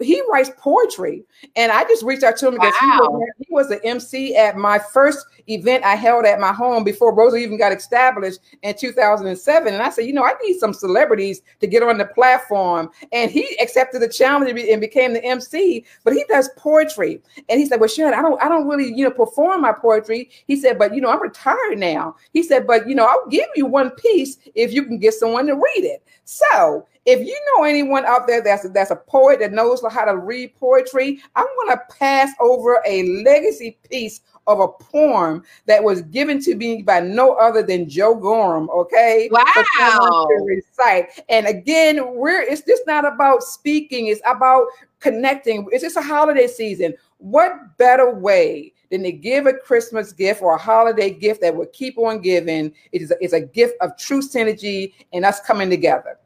He writes poetry, and I just reached out to him because he was the MC at my first event I held at my home before Rosa even got established in 2007. And I said, you know, I need some celebrities to get on the platform. And he accepted the challenge and became the MC, but he does poetry. And he said, well, Sharon, I don't really, you know, perform my poetry. He said, but you know, I'm retired now. He said, but you know, I'll give you one piece if you can get someone to read it. So if you know anyone out there that's a poet that knows how to read poetry, I'm going to pass over a legacy piece of a poem that was given to me by no other than Joe Gorham. Okay. Wow. To recite. And again, it's just not about speaking. It's about connecting. It's just a holiday season. What better way than to give a Christmas gift or a holiday gift that will keep on giving? It's a gift of true synergy and us coming together.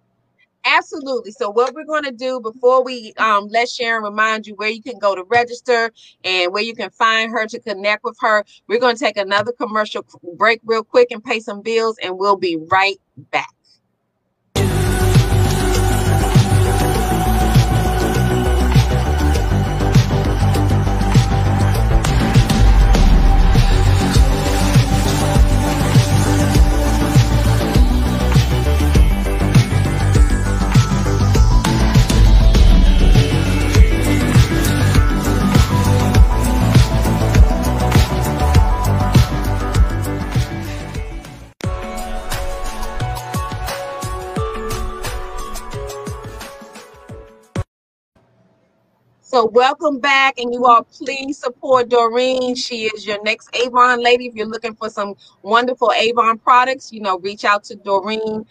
Absolutely. So what we're going to do before we let Sharon remind you where you can go to register and where you can find her to connect with her, we're going to take another commercial break real quick and pay some bills, and we'll be right back. So welcome back, and you all please support Doreen. She is your next Avon lady. If you're looking for some wonderful Avon products, you know, reach out to Doreen. And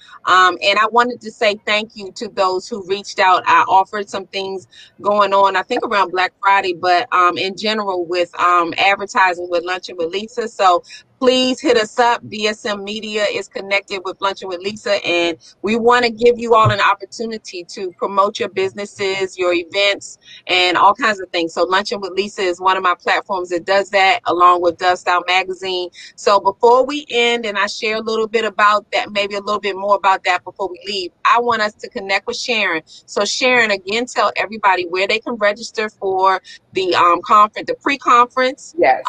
I wanted to say thank you to those who reached out. I offered some things going on, I think around Black Friday, but in general with advertising with Luncheon with Lisa. So please hit us up. DSM Media is connected with Luncheon with Lisa, and we want to give you all an opportunity to promote your businesses, your events, and all kinds of things. So Luncheon with Lisa is one of my platforms that does that, along with Dove Style Magazine. So before we end, and I share a little bit about that, maybe a little bit more about that before we leave, I want us to connect with Sharon. So Sharon, again, tell everybody where they can register for the conference, the pre-conference, yes,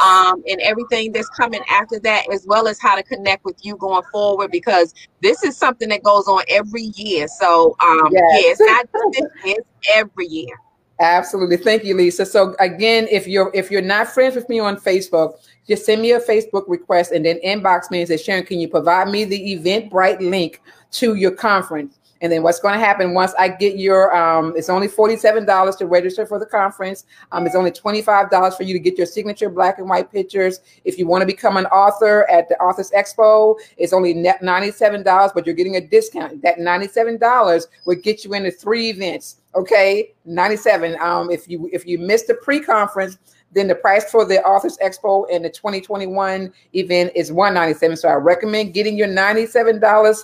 and everything that's coming after that, as well as how to connect with you going forward, because this is something that goes on every year. So yes. Yeah, it's not just this year, it's every year. Absolutely. Thank you, Lisa. So again, if you're not friends with me on Facebook, just send me a Facebook request and then inbox me and say, Sharon, can you provide me the Eventbrite link to your conference? And then what's going to happen once I get your, it's only $47 to register for the conference. It's only $25 for you to get your signature black and white pictures. If you want to become an author at the Authors Expo, it's only $97, but you're getting a discount. That $97 would get you into 3 events. Okay, $97. If you missed the pre-conference, then the price for the Authors Expo and the 2021 event is $197. So I recommend getting your $97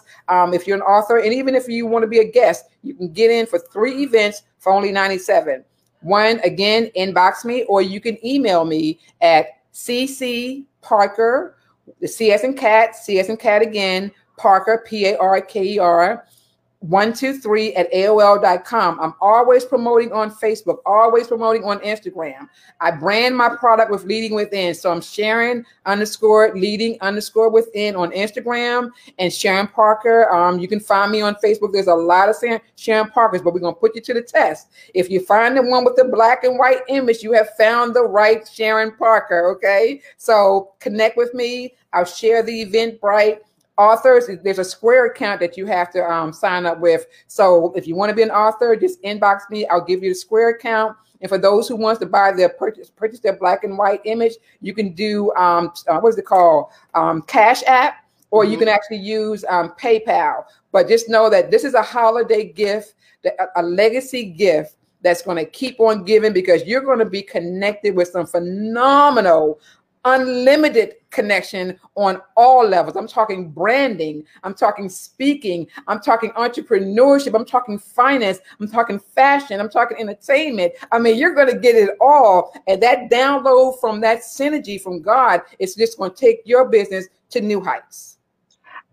if you're an author. And even if you want to be a guest, you can get in for 3 events for only $97. One, again, inbox me, or you can email me at ccparker, the C as in cat again, Parker, P-A-R-K-E-R, 123 at AOL.com. I'm always promoting on Facebook, always promoting on Instagram. I brand my product with Leading Within. So I'm Sharon_leading_within on Instagram, and Sharon Parker. You can find me on Facebook. There's a lot of Sharon Parkers, but we're going to put you to the test. If you find the one with the black and white image, you have found the right Sharon Parker. Okay. So connect with me. I'll share the Eventbrite. Authors, there's a Square account that you have to sign up with. So if you want to be an author, just inbox me. I'll give you the Square account. And for those who wants to buy their purchase their black and white image, you can do what is it called? Cash App, or you can actually use PayPal. But just know that this is a holiday gift, a legacy gift that's going to keep on giving, because you're going to be connected with some phenomenal, unlimited connection on all levels. I'm talking branding. I'm talking speaking. I'm talking entrepreneurship. I'm talking finance. I'm talking fashion. I'm talking entertainment. I mean, you're going to get it all. And that download from that synergy from God is just going to take your business to new heights.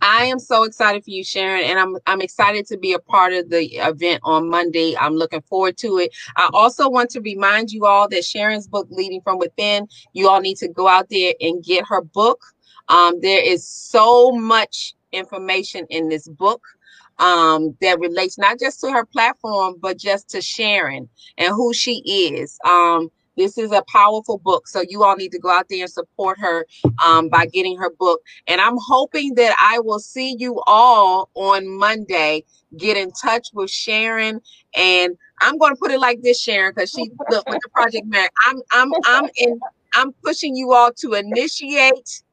I am so excited for you, Sharon, and I'm excited to be a part of the event on Monday. I'm looking forward to it. I also want to remind you all that Sharon's book, Leading from Within, you all need to go out there and get her book. There is so much information in this book that relates not just to her platform, but just to Sharon and who she is. This is a powerful book, so you all need to go out there and support her by getting her book. And I'm hoping that I will see you all on Monday. Get in touch with Sharon, and I'm going to put it like this, Sharon, because she look with the project man. I'm pushing you all to initiate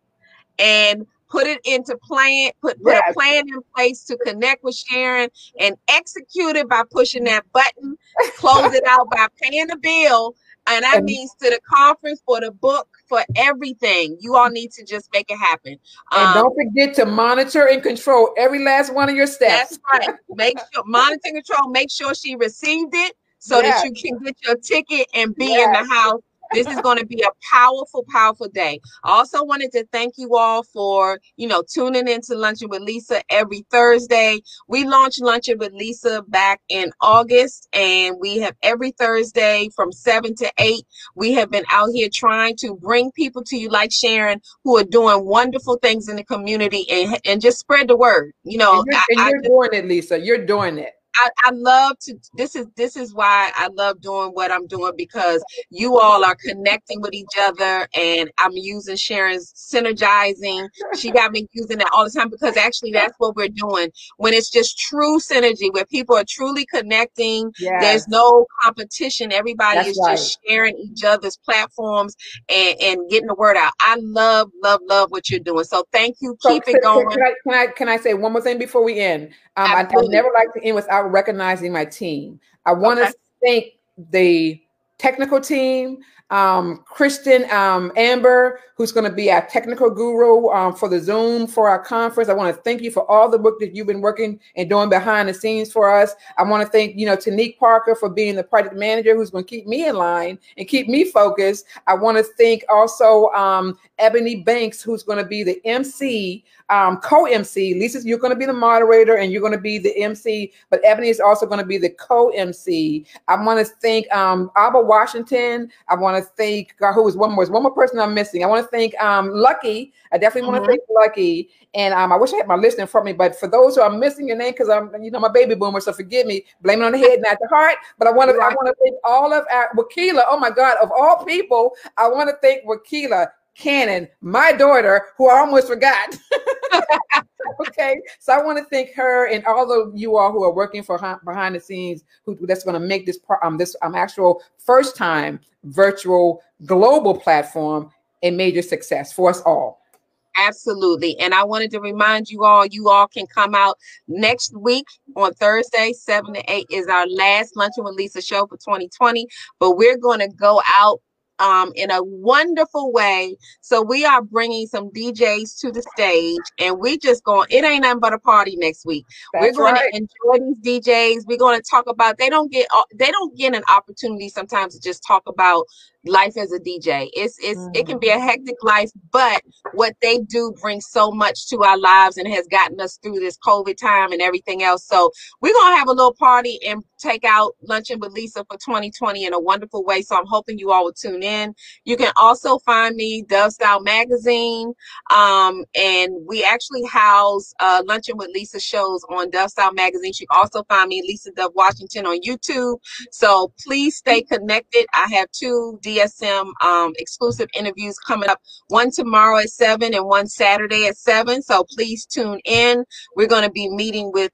and put it into plan. Put a plan in place to connect with Sharon and execute it by pushing that button. Close it out by paying the bill. And that means to the conference, for the book, for everything. You all need to just make it happen. And don't forget to monitor and control every last one of your steps. That's right. Make sure, monitor and control. Make sure she received it so that you can get your ticket and be in the house. This is going to be a powerful, powerful day. I also wanted to thank you all for, you know, tuning into Luncheon with Lisa every Thursday. We launched Luncheon with Lisa back in August, and we have every Thursday from 7 to 8. We have been out here trying to bring people to you like Sharon, who are doing wonderful things in the community, and just spread the word. You know, and you're doing it, Lisa. You're doing it. I love to, this is why I love doing what I'm doing, because you all are connecting with each other, and I'm using Sharon's synergizing. She got me using that all the time, because actually that's what we're doing. When it's just true synergy, where people are truly connecting, yes. There's no competition. Everybody that's is right. Just sharing each other's platforms and getting the word out. I love, love, love what you're doing. So thank you. Keep it going. Can I say one more thing before we end? I never like to end without recognizing my team. I want to thank the technical team, Kristen Amber, who's going to be our technical guru for the Zoom for our conference. I want to thank you for all the work that you've been working and doing behind the scenes for us. I want to thank, Tanique Parker for being the project manager who's going to keep me in line and keep me focused. I want to thank also Ebony Banks, who's going to be the MC, co-MC. Lisa, you're going to be the moderator and you're going to be the MC, but Ebony is also going to be the co-MC. I want to thank Abba Washington. I want to thank God, who is one more person I'm missing. I want to thank Lucky. I definitely want to thank Lucky. And I wish I had my list in front of me, but for those who I'm missing your name, because I'm my baby boomer, so forgive me, blame it on the head, not the heart. But I want to thank all of our Wakila. Oh my God, of all people, I want to thank Wakila Cannon, my daughter, who I almost forgot. Okay, so I want to thank her and all of you all who are working for behind the scenes, that's going to make this actual first time virtual global platform a major success for us all. Absolutely. And I wanted to remind you all can come out next week on Thursday, 7 to 8 is our last Luncheon with Lisa show for 2020, but we're going to go out in a wonderful way. So we are bringing some DJs to the stage, and we just going, it ain't nothing but a party next week. That's We're going right. to enjoy these DJs. We're going to talk about, they don't get an opportunity sometimes to just talk about life as a DJ. It can be a hectic life, but what they do brings so much to our lives and has gotten us through this COVID time and everything else. So we're going to have a little party and take out Luncheon with Lisa for 2020 in a wonderful way. So I'm hoping you all will tune in. You can also find me, Dove Style Magazine. And we actually house Luncheon with Lisa shows on Dove Style Magazine. You can also find me, Lisa Dove Washington, on YouTube. So please stay connected. I have two DSM exclusive interviews coming up, one tomorrow at 7 and one Saturday at 7. So please tune in. We're going to be meeting with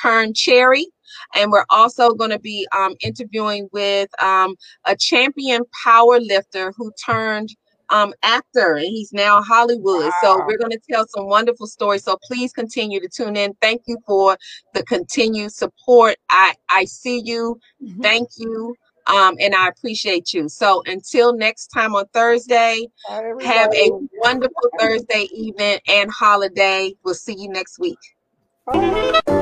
Kern Cherry, and we're also going to be interviewing with a champion power lifter who turned actor, and he's now Hollywood. Wow. So we're going to tell some wonderful stories. So please continue to tune in. Thank you for the continued support. I see you. Mm-hmm. Thank you. And I appreciate you. So until next time on Thursday, have a wonderful Thursday evening and holiday. We'll see you next week. Bye.